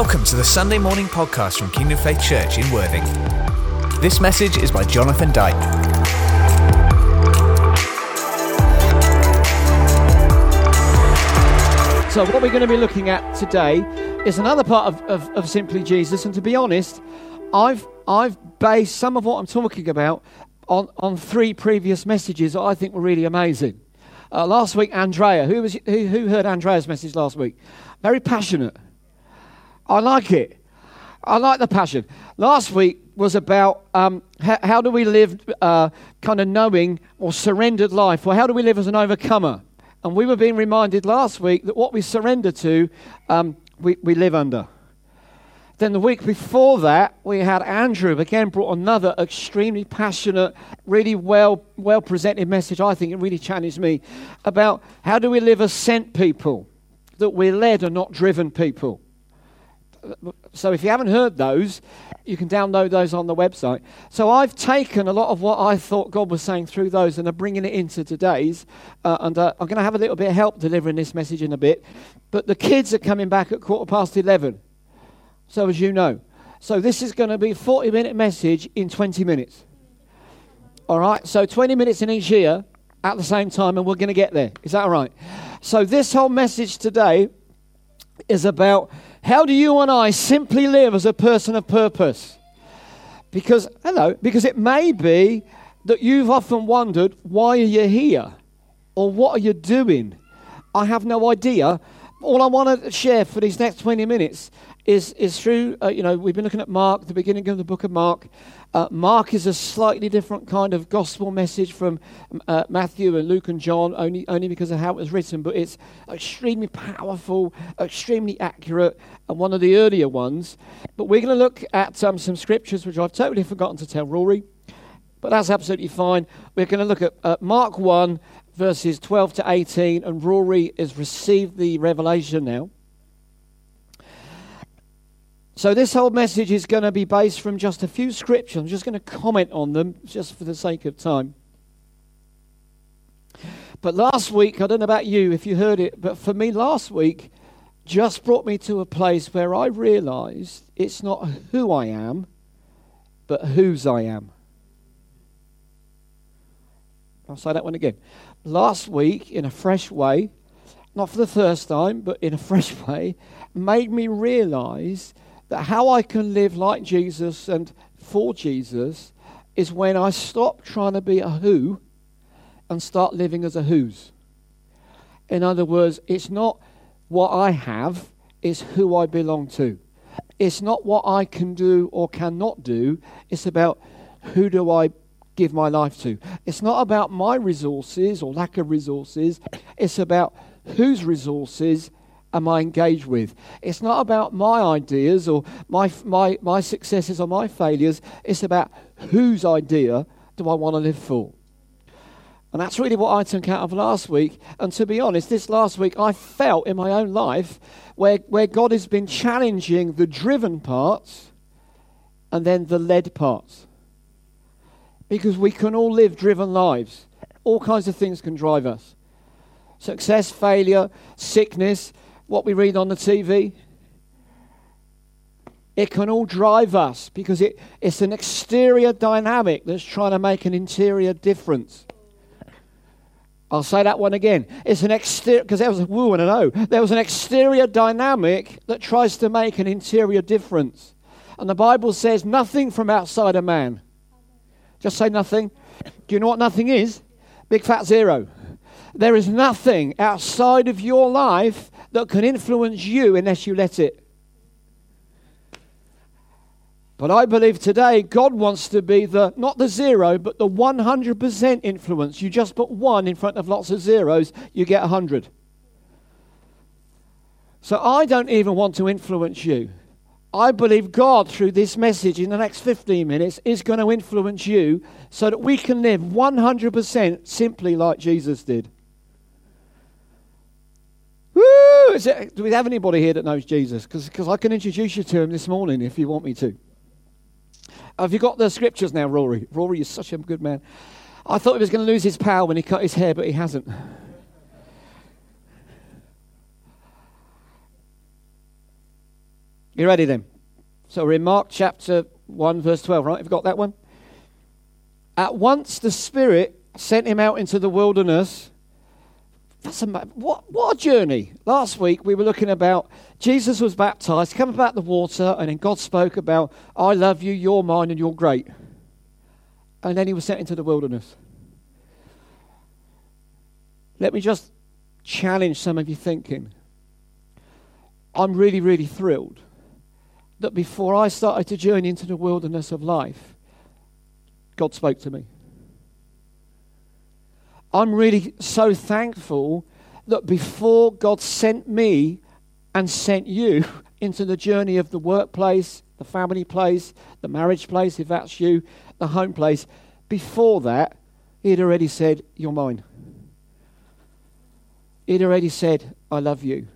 Welcome to the Sunday morning podcast from Kingdom Faith Church in Worthing. This message is by Jonathan Dyke. So what we're going to be looking at today is another part of Simply Jesus. And to be honest, I've based some of what I'm talking about on three previous messages that I think were really amazing. Last week, Andrea. Who heard Andrea's message last week? Very passionate. I like it. I like the passion. Last week was about how do we live kind of knowing or surrendered life, or how do we live as an overcomer? And we were being reminded last week that what we surrender to, we live under. Then the week before that, we had Andrew again brought another extremely passionate, really well presented message. I think it really challenged me about how do we live as sent people, that we're led and not driven people. So if you haven't heard those, you can download those on the website. So I've taken a lot of what I thought God was saying through those and I'm bringing it into today's. And I'm going to have a little bit of help delivering this message in a bit. But the kids are coming back at 11:15. So as you know. So this is going to be a 40-minute message in 20 minutes. All right. So 20 minutes in each ear at the same time, and we're going to get there. Is that all right? So this whole message today is about how do you and I simply live as a person of purpose? Because it may be that you've often wondered, why are you here? Or what are you doing? I have no idea. All I want to share for these next 20 minutes is through, we've been looking at Mark, the beginning of the book of Mark. Mark is a slightly different kind of gospel message from Matthew and Luke and John, only because of how it was written, but it's extremely powerful, extremely accurate, and one of the earlier ones. But we're going to look at some scriptures, which I've totally forgotten to tell Rory, but that's absolutely fine. We're going to look at Mark 1, verses 12 to 18, and Rory has received the revelation now. So this whole message is going to be based from just a few scriptures. I'm just going to comment on them just for the sake of time. But last week, I don't know about you if you heard it, but for me last week just brought me to a place where I realized it's not who I am, but whose I am. I'll say that one again. Last week, in a fresh way, not for the first time, but in a fresh way, made me realize that how I can live like Jesus and for Jesus is when I stop trying to be a who and start living as a whose. In other words, it's not what I have, it's who I belong to. It's not what I can do or cannot do, it's about who do I give my life to. It's not about my resources or lack of resources, it's about whose resources am I engaged with? It's not about my ideas or my successes or my failures. It's about whose idea do I want to live for? And that's really what I took out of last week. And to be honest, this last week I felt in my own life where God has been challenging the driven parts and then the led parts. Because we can all live driven lives. All kinds of things can drive us. Success, failure, sickness, what we read on the TV. It can all drive us because it's an exterior dynamic that's trying to make an interior difference. I'll say that one again. It's an exterior, because there was a woo and an oh. There was an exterior dynamic that tries to make an interior difference. And the Bible says nothing from outside a man. Just say nothing. Do you know what nothing is? Big fat zero. There is nothing outside of your life that can influence you unless you let it. But I believe today God wants to be not the zero, but the 100% influence. You just put one in front of lots of zeros, you get 100. So I don't even want to influence you. I believe God, through this message in the next 15 minutes, is going to influence you so that we can live 100% simply like Jesus did. Woo! Do we have anybody here that knows Jesus? Because I can introduce you to him this morning if you want me to. Have you got the scriptures now, Rory? Rory is such a good man. I thought he was going to lose his power when he cut his hair, but he hasn't. You ready then? So we're in Mark chapter 1 verse 12, right? You've got that one? At once the Spirit sent him out into the wilderness. That's amazing. What a journey. Last week we were looking about Jesus was baptized, come about the water, and then God spoke about, I love you, you're mine, and you're great. And then he was sent into the wilderness. Let me just challenge some of you thinking. I'm really, really thrilled that before I started to journey into the wilderness of life, God spoke to me. I'm really so thankful that before God sent me and sent you into the journey of the workplace, the family place, the marriage place, if that's you, the home place, before that, he'd already said, you're mine. He'd already said, I love you.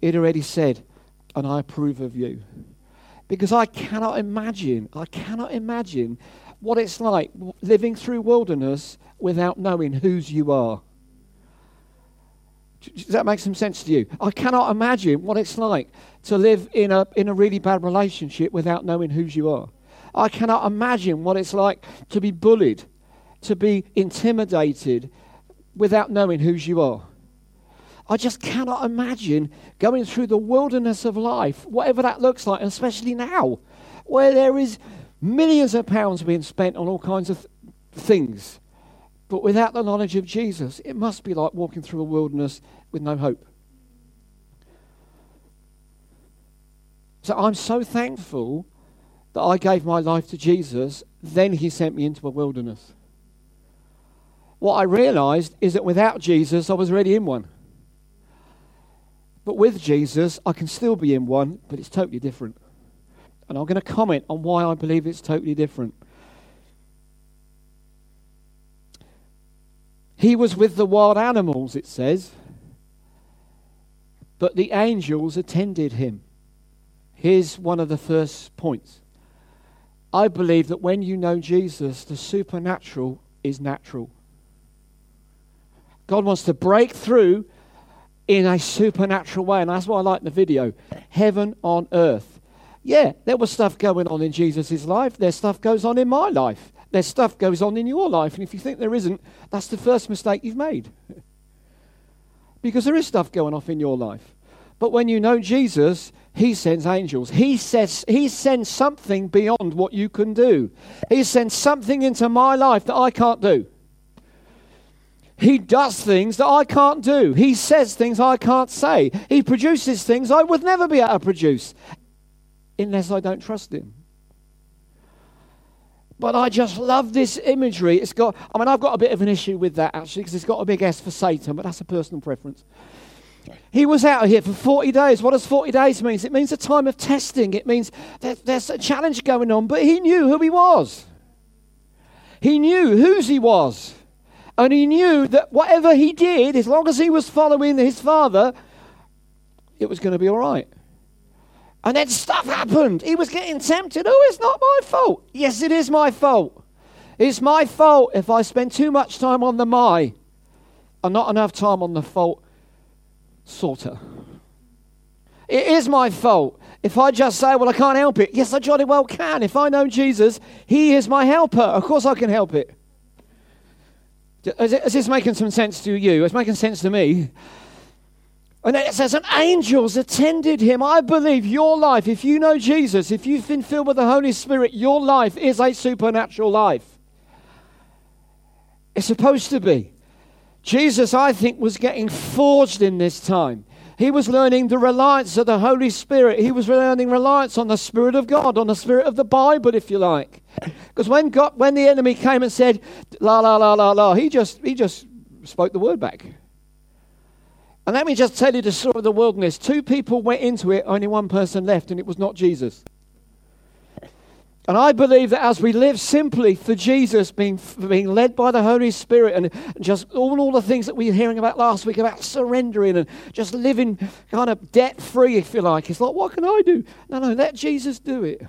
He'd already said, and I approve of you. Because I cannot imagine what it's like living through wilderness without knowing whose you are. Does that make some sense to you? I cannot imagine what it's like to live in a really bad relationship without knowing whose you are. I cannot imagine what it's like to be bullied, to be intimidated without knowing whose you are. I just cannot imagine going through the wilderness of life, whatever that looks like, and especially now, where there is millions of pounds being spent on all kinds of things. But without the knowledge of Jesus, it must be like walking through a wilderness with no hope. So I'm so thankful that I gave my life to Jesus, then he sent me into a wilderness. What I realized is that without Jesus, I was already in one. But with Jesus, I can still be in one, but it's totally different. And I'm going to comment on why I believe it's totally different. He was with the wild animals, it says, but the angels attended him. Here's one of the first points. I believe that when you know Jesus, the supernatural is natural. God wants to break through in a supernatural way, and that's why I like the video. Heaven on earth. Yeah, there was stuff going on in Jesus' life. There's stuff goes on in my life. There's stuff goes on in your life, and if you think there isn't, that's the first mistake you've made. Because there is stuff going off in your life. But when you know Jesus, he sends angels. He sends something beyond what you can do. He sends something into my life that I can't do. He does things that I can't do. He says things I can't say. He produces things I would never be able to produce unless I don't trust him. But I just love this imagery. I've got a bit of an issue with that, actually, because it's got a big S for Satan, but that's a personal preference. He was out here for 40 days. What does 40 days mean? It means a time of testing. It means that there's a challenge going on, but he knew who he was. He knew whose he was. And he knew that whatever he did, as long as he was following his Father, it was going to be all right. And then stuff happened. He was getting tempted. Oh, it's not my fault. Yes, it is my fault. It's my fault if I spend too much time on the my and not enough time on the fault sorter. It is my fault if I just say, well, I can't help it. Yes, I jolly well can. If I know Jesus, he is my helper. Of course I can help it. Is this making some sense to you? It's making sense to me. And then it says, and angels attended him. I believe your life, if you know Jesus, if you've been filled with the Holy Spirit, your life is a supernatural life. It's supposed to be. Jesus, I think, was getting forged in this time. He was learning the reliance of the Holy Spirit. He was learning reliance on the Spirit of God, on the Spirit of the Bible, if you like. Because when the enemy came and said, la, la, la, la, la, he just spoke the word back. And let me just tell you the story of the wilderness. 2 people went into it, only 1 person left, and it was not Jesus. And I believe that as we live simply for Jesus, being led by the Holy Spirit, and just all the things that we were hearing about last week, about surrendering and just living kind of debt-free, if you like. It's like, what can I do? No, let Jesus do it.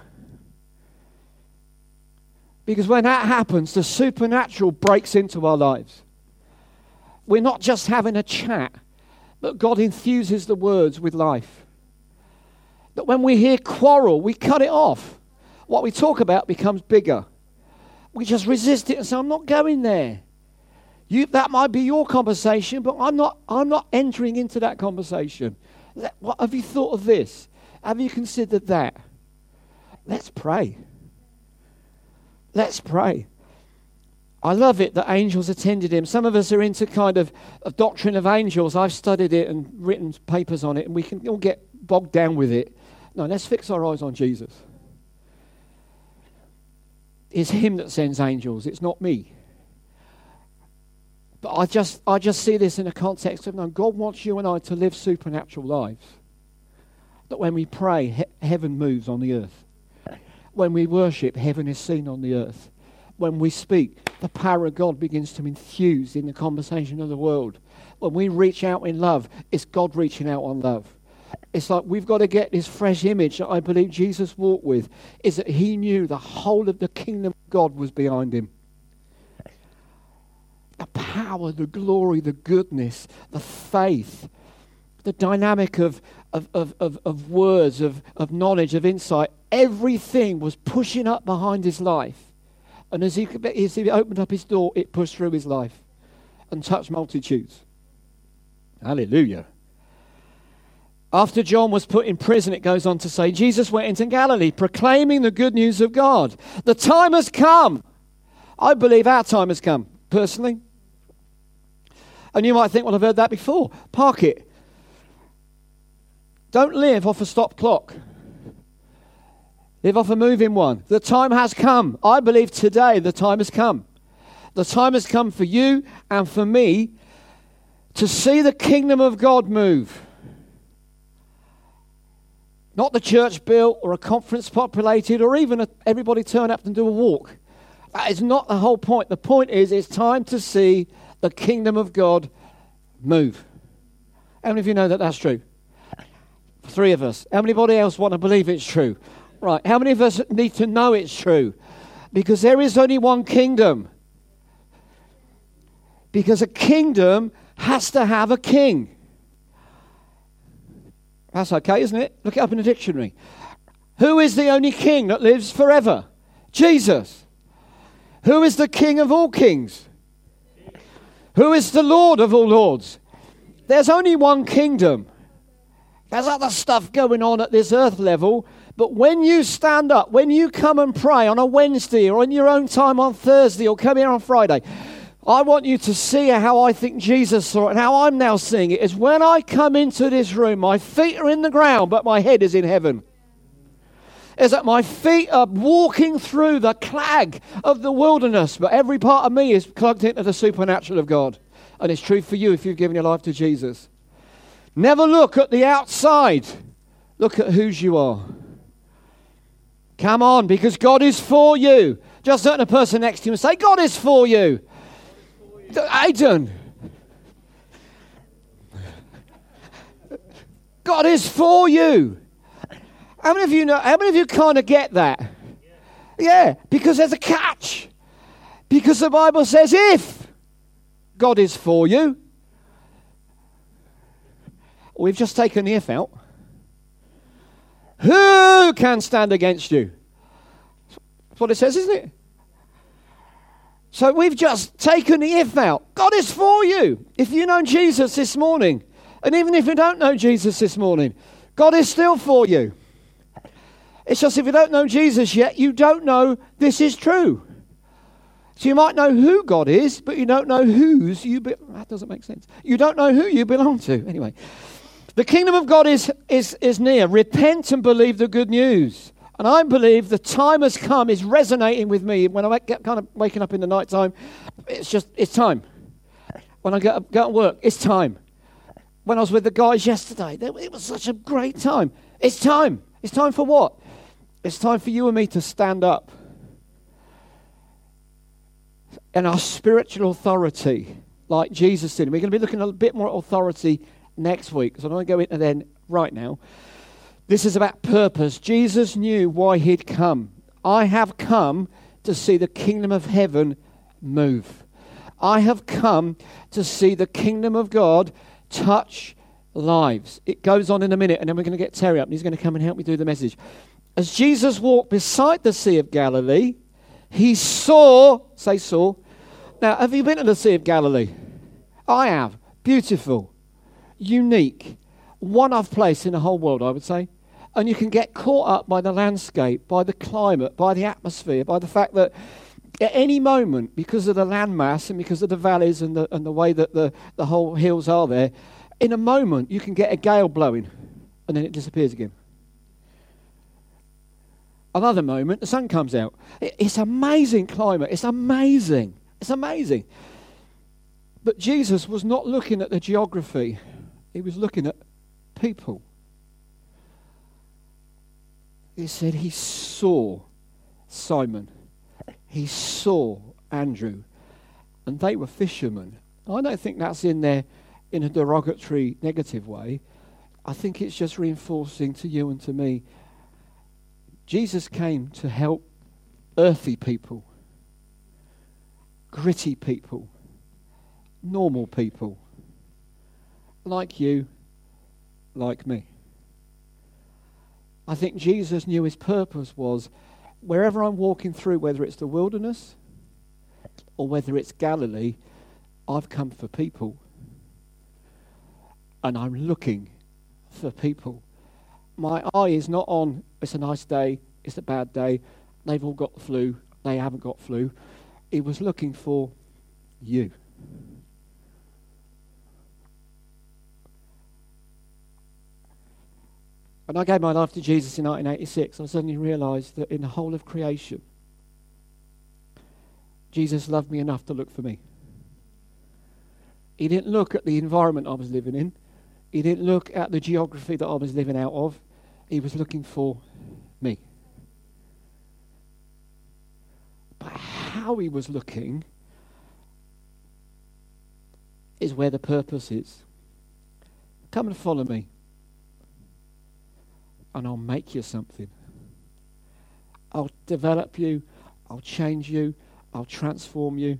Because when that happens, the supernatural breaks into our lives. We're not just having a chat, but God infuses the words with life. that when we hear quarrel, we cut it off. What we talk about becomes bigger. We just resist it and say, I'm not going there. That might be your conversation, but I'm not entering into that conversation. What, have you thought of this? Have you considered that? Let's pray. Let's pray. I love it that angels attended him. Some of us are into kind of a doctrine of angels. I've studied it and written papers on it, and we can all get bogged down with it. No, let's fix our eyes on Jesus. It's him that sends angels. It's not me. But I just see this in a context of, no, God wants you and I to live supernatural lives. That when we pray, heaven moves on the earth. When we worship, heaven is seen on the earth. When we speak, the power of God begins to infuse in the conversation of the world. When we reach out in love, it's God reaching out on love. It's like we've got to get this fresh image that I believe Jesus walked with, is that he knew the whole of the kingdom of God was behind him. The power, the glory, the goodness, the faith, the dynamic of words, of knowledge, of insight. Everything was pushing up behind his life. And as he opened up his door, it pushed through his life and touched multitudes. Hallelujah. After John was put in prison, it goes on to say, Jesus went into Galilee proclaiming the good news of God. The time has come. I believe our time has come, personally. And you might think, well, I've heard that before. Park it. Don't live off a stop clock. Live off a moving one. The time has come. I believe today the time has come. The time has come for you and for me to see the kingdom of God move. Not the church built or a conference populated or even everybody turn up and do a walk. That is not the whole point. The point is, it's time to see the kingdom of God move. How many of you know that that's true? Three of us. How many else want to believe it's true? Right. How many of us need to know it's true? Because there is only one kingdom. Because a kingdom has to have a king. That's okay, isn't it? Look it up in the dictionary. Who is the only king that lives forever? Jesus. Who is the King of all kings? Who is the Lord of all lords? There's only one kingdom. There's other stuff going on at this earth level, but when you stand up, when you come and pray on a Wednesday or on your own time on Thursday or come here on Friday, I want you to see how I think Jesus saw it and how I'm now seeing it is when I come into this room, my feet are in the ground, but my head is in heaven. Is that my feet are walking through the clag of the wilderness, but every part of me is plugged into the supernatural of God. And it's true for you if you've given your life to Jesus. Never look at the outside. Look at whose you are. Come on, because God is for you. Just turn to the person next to you and say, God is for you. Aidan. God is for you. How many of you know? How many of you kind of get that? Yeah, because there's a catch. Because the Bible says, if God is for you, we've just taken the if out. Who can stand against you? That's what it says, isn't it? So we've just taken the if out. God is for you. If you know Jesus this morning, and even if you don't know Jesus this morning, God is still for you. It's just if you don't know Jesus yet, you don't know this is true. So you might know who God is, but you don't know whose you belong. That doesn't make sense. You don't know who you belong to. Anyway, the kingdom of God is near. Repent and believe the good news. And I believe the time has come is resonating with me. When I get kind of waking up in the night time, it's time. When I go to work, it's time. When I was with the guys yesterday, it was such a great time. It's time. It's time for what? It's time for you and me to stand up in our spiritual authority like Jesus did. We're going to be looking a bit more at authority next week, so I'm going to go into then right now. This is about purpose. Jesus knew why he'd come. I have come to see the kingdom of heaven move. I have come to see the kingdom of God touch lives. It goes on in a minute, and then we're going to get Terry up, and he's going to come and help me do the message. As Jesus walked beside the Sea of Galilee, he saw, say saw. Now, have you been to the Sea of Galilee? I have. Beautiful, unique, one-off place in the whole world, I would say. And you can get caught up by the landscape, by the climate, by the atmosphere, by the fact that at any moment, because of the landmass and because of the valleys and the way that the whole hills are there, in a moment you can get a gale blowing and then it disappears again. Another moment, the sun comes out. It's amazing climate. It's amazing. It's amazing. But Jesus was not looking at the geography. He was looking at people. It said he saw Simon. He saw Andrew. And they were fishermen. I don't think that's in there in a derogatory, negative way. I think it's just reinforcing to you and to me, Jesus came to help earthy people, gritty people, normal people, like you, like me. I think Jesus knew his purpose was, wherever I'm walking through, whether it's the wilderness or whether it's Galilee, I've come for people. And I'm looking for people. My eye is not on, it's a nice day, it's a bad day, they've all got the flu, they haven't got flu. He was looking for you. When I gave my life to Jesus in 1986, I suddenly realised that in the whole of creation, Jesus loved me enough to look for me. He didn't look at the environment I was living in. He didn't look at the geography that I was living out of. He was looking for me. But how he was looking is where the purpose is. Come and follow me, and I'll make you something. I'll develop you. I'll change you. I'll transform you.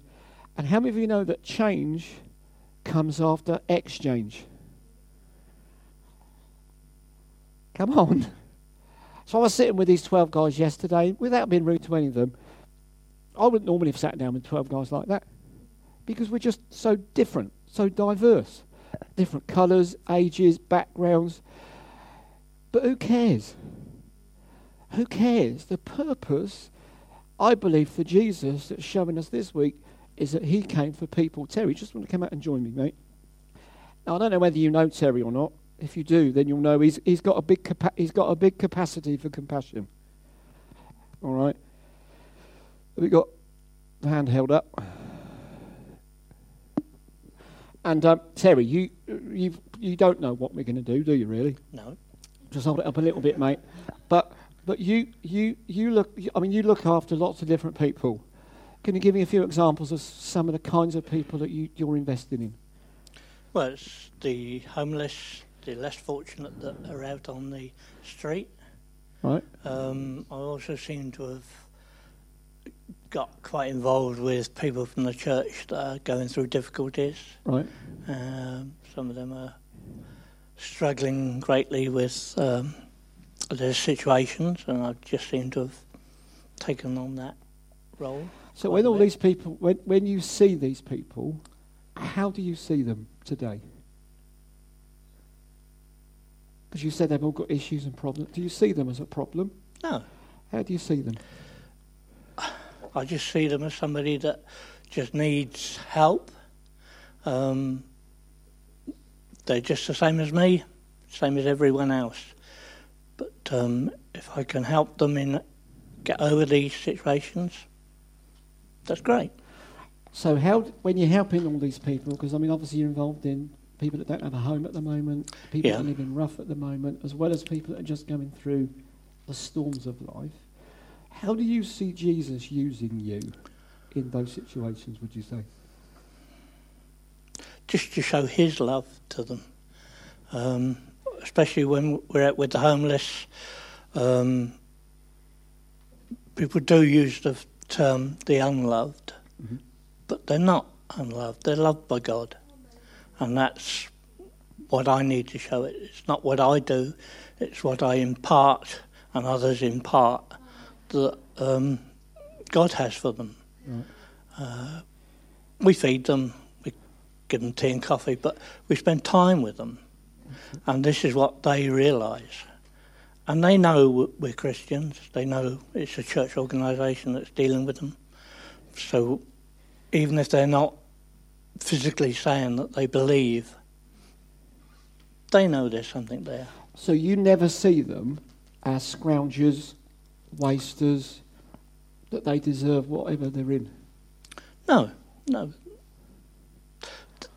And how many of you know that change comes after exchange? Come on. So I was sitting with these 12 guys yesterday, without being rude to any of them. I wouldn't normally have sat down with 12 guys like that, because we're just so different, so diverse. Different colours, ages, backgrounds. But who cares? Who cares? The purpose, I believe, for Jesus that's showing us this week is that he came for people. Terry, just want to come out and join me, mate. Now, I don't know whether you know Terry or not. If you do, then you'll know he's got a big capacity for compassion. All right. Have we got the hand held up? And Terry, you don't know what we're going to do you really? No. Just hold it up a little bit, mate. But you look after lots of different people. Can you give me a few examples of some of the kinds of people that you're invested in? Well, it's the homeless, the less fortunate that are out on the street. Right. I also seem to have got quite involved with people from the church that are going through difficulties. Right. Some of them are struggling greatly with their situations, and I just seem to have taken on that role. So when all these people, when you see these people, how do you see them today? Because you said they've all got issues and problems. Do you see them as a problem? No. How do you see them? I just see them as somebody that just needs help. They're just the same as me, same as everyone else. But if I can help them get over these situations, that's great. So when you're helping all these people, because I mean obviously you're involved in people that don't have a home at the moment, people that live in rough at the moment, as well as people that are just going through the storms of life, how do you see Jesus using you in those situations, would you say? Just to show his love to them, especially when we're out with the homeless. People do use the term the unloved, mm-hmm. but they're not unloved. They're loved by God, and that's what I need to show it. It's not what I do, it's what I impart and others impart that God has for them. Right. We feed them, we give them tea and coffee, but we spend time with them. And this is what they realise. And they know we're Christians. They know it's a church organisation that's dealing with them. So even if they're not physically saying that they believe, they know there's something there. So you never see them as scroungers, wasters, that they deserve whatever they're in? No, no.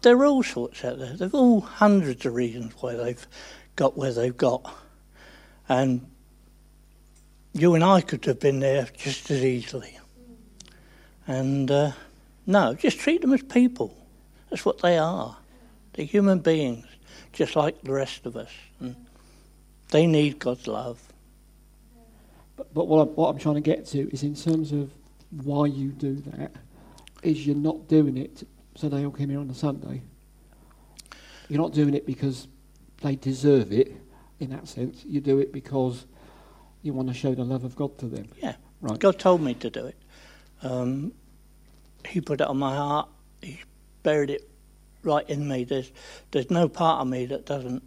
There are all sorts out there. There are all hundreds of reasons why they've got where they've got. And you and I could have been there just as easily. And no, just treat them as people. That's what they are. They're human beings, just like the rest of us. And they need God's love. But what I'm trying to get to is, in terms of why you do that, is you're not doing it so they all came here on a Sunday. You're not doing it because they deserve it, in that sense. You do it because you want to show the love of God to them. Yeah, right. God told me to do it. He put it on my heart. He buried it right in me. There's no part of me that doesn't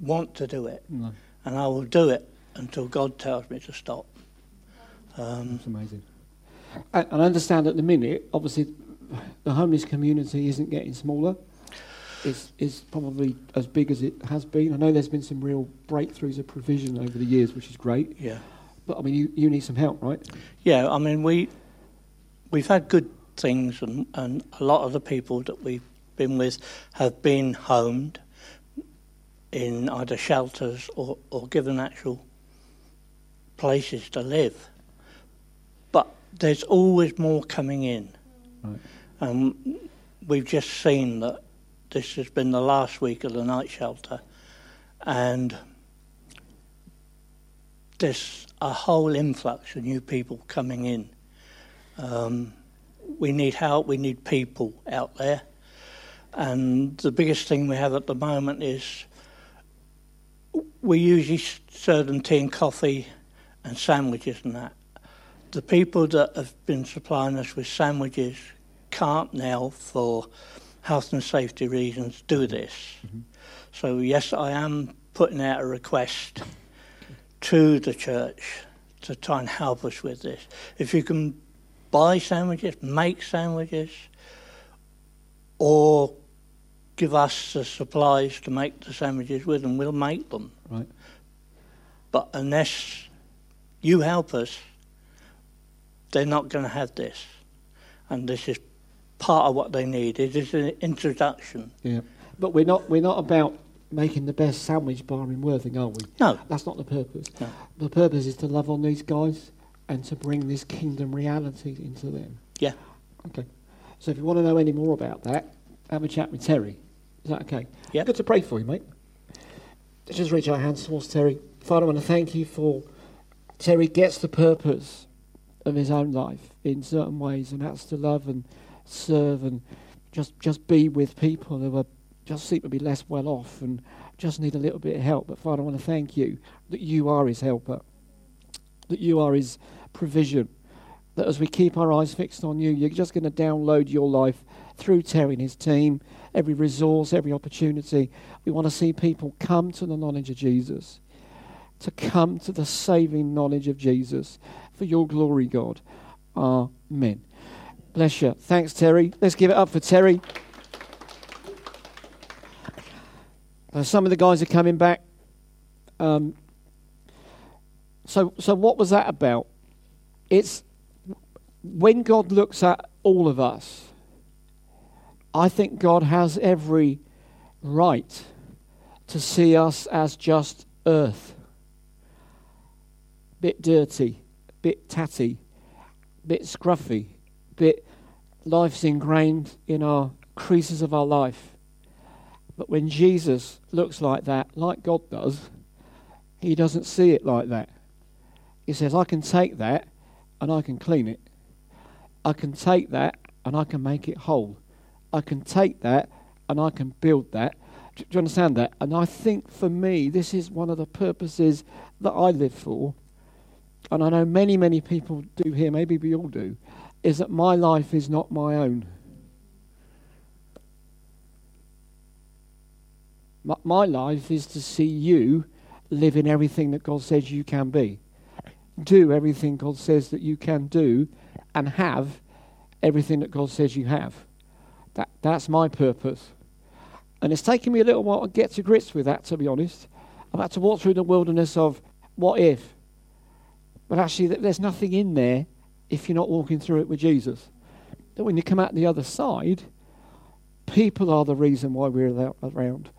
want to do it. No. And I will do it until God tells me to stop. That's amazing. And I understand at the minute, obviously, the homeless community isn't getting smaller. It's probably as big as it has been. I know there's been some real breakthroughs of provision over the years, which is great. Yeah. But, I mean, you need some help, right? Yeah, I mean, we've had good things, and a lot of the people that we've been with have been homed in either shelters or given actual places to live. But there's always more coming in. Right. We've just seen that this has been the last week of the night shelter, and there's a whole influx of new people coming in. We need help, we need people out there, and the biggest thing we have at the moment is we usually serve them tea and coffee and sandwiches and that. The people that have been supplying us with sandwiches can't now, for health and safety reasons, do this. Mm-hmm. So yes, I am putting out a request to the church to try and help us with this. If you can buy sandwiches, make sandwiches, or give us the supplies to make the sandwiches with them, we'll make them. Right. But unless you help us, they're not going to have this, and this is part of what they need. It is an introduction. Yeah, but we're not about making the best sandwich bar in Worthing, are we? No, that's not the purpose. No. The purpose is to love on these guys and to bring this kingdom reality into them. Yeah. Okay. So if you want to know any more about that, have a chat with Terry. Is that okay? Yeah. Good to pray for you, mate. Let's just reach our hands towards Terry. Father, I want to thank you for Terry gets the purpose of his own life in certain ways, and that's to love and serve and just be with people who are just seem to be less well off and just need a little bit of help. But Father, I want to thank you that you are his helper, that you are his provision, that as we keep our eyes fixed on you, you're just going to download your life through Terry and his team, every resource, every opportunity. We want to see people come to the knowledge of Jesus, to come to the saving knowledge of Jesus, for your glory, God. Amen. Bless you. Thanks, Terry. Let's give it up for Terry. Some of the guys are coming back. So what was that about? It's when God looks at all of us, I think God has every right to see us as just earth. Bit dirty, bit tatty, bit scruffy, bit life's ingrained in our creases of our life. But when Jesus looks like that, like God does, he doesn't see it like that. He says, I can take that and I can clean it. I can take that and I can make it whole. I can take that and I can build that. Do you understand that? And I think for me, this is one of the purposes that I live for. And I know many, many people do here, maybe we all do, is that my life is not my own. My life is to see you live in everything that God says you can be. Do everything God says that you can do, and have everything that God says you have. That's my purpose. And it's taken me a little while to get to grips with that, to be honest. I've had to walk through the wilderness of what if. But actually, there's nothing in there if you're not walking through it with Jesus. But when you come out the other side, people are the reason why we're around.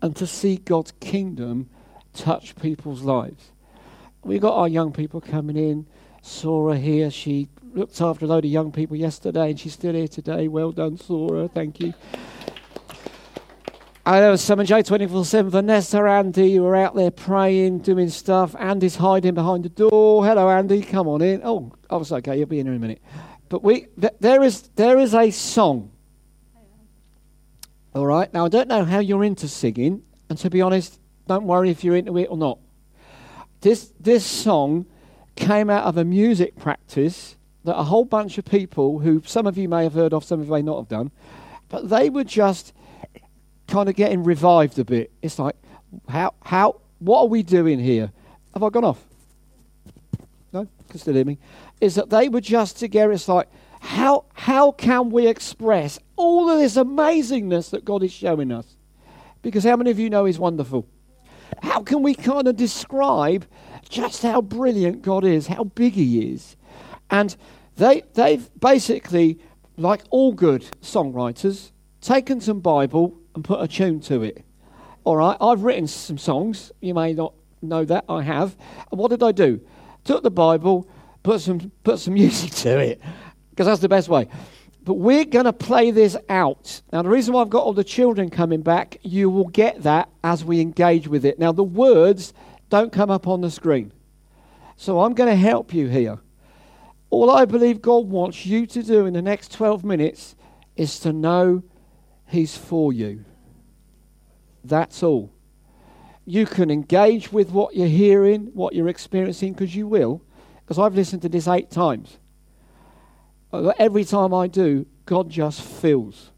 And to see God's kingdom touch people's lives. We got our young people coming in. Sora here, she looked after a load of young people yesterday, and she's still here today. Well done, Sora. Thank you. I know some of J247, Vanessa, Andy, you were out there praying, doing stuff. Andy's hiding behind the door. Hello, Andy. Come on in. Oh, I was okay. You'll be in here in a minute. But there is a song. All right. Now, I don't know how you're into singing, and to be honest, don't worry if you're into it or not. This song came out of a music practice that a whole bunch of people, who some of you may have heard of, some of you may not have done, but they were just kind of getting revived a bit. It's like, what are we doing here? Have I gone off? No? You can still hear me. Is that they were just together. It's like, how can we express all of this amazingness that God is showing us? Because how many of you know he's wonderful? How can we kind of describe just how brilliant God is, how big he is? And they've basically, like all good songwriters, taken some Bible and put a tune to it. All right, I've written some songs. You may not know that, I have. And what did I do? Took the Bible, put some music to it, because that's the best way. But we're going to play this out. Now, the reason why I've got all the children coming back, you will get that as we engage with it. Now, the words don't come up on the screen. So I'm going to help you here. All I believe God wants you to do in the next 12 minutes is to know he's for you. That's all. You can engage with what you're hearing, what you're experiencing, because you will. Because I've listened to this 8 times. Every time I do, God just fills.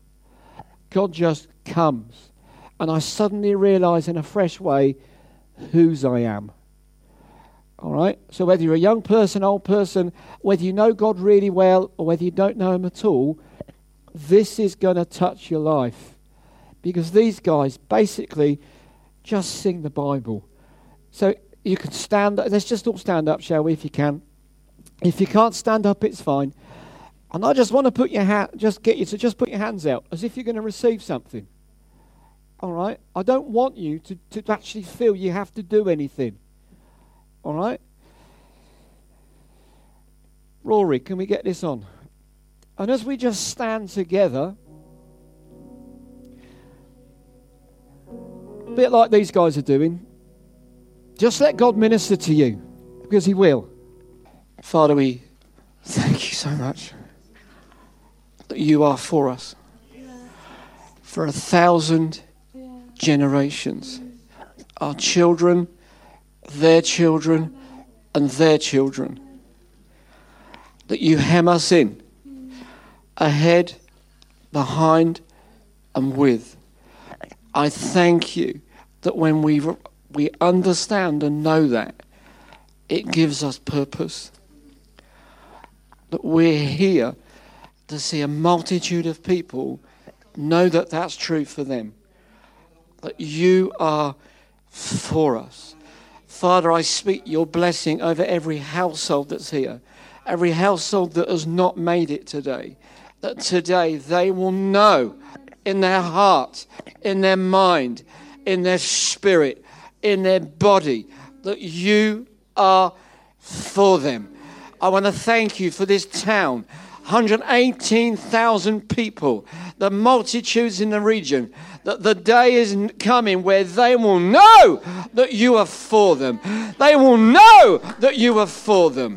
God just comes. And I suddenly realise in a fresh way whose I am. All right? So whether you're a young person, old person, whether you know God really well or whether you don't know him at all, this is going to touch your life. Because these guys basically just sing the Bible. So you can stand up. Let's just all stand up, shall we, if you can. If you can't stand up, it's fine. And I just want to put your hands out as if you're going to receive something. All right? I don't want you to actually feel you have to do anything. All right? Rory, can we get this on? And as we just stand together, a bit like these guys are doing, just let God minister to you, because he will. Father, we thank you so much that you are for us, for 1,000 generations, our children, their children, and their children, that you hem us in, ahead, behind, and with. I thank you that when we understand and know that, it gives us purpose, that we're here to see a multitude of people know that that's true for them, that you are for us. Father, I speak your blessing over every household that's here, every household that has not made it today, that today they will know in their heart, in their mind, in their spirit, in their body, that you are for them. I want to thank you for this town. 118,000 people, the multitudes in the region, that the day is coming where they will know that you are for them. They will know that you are for them.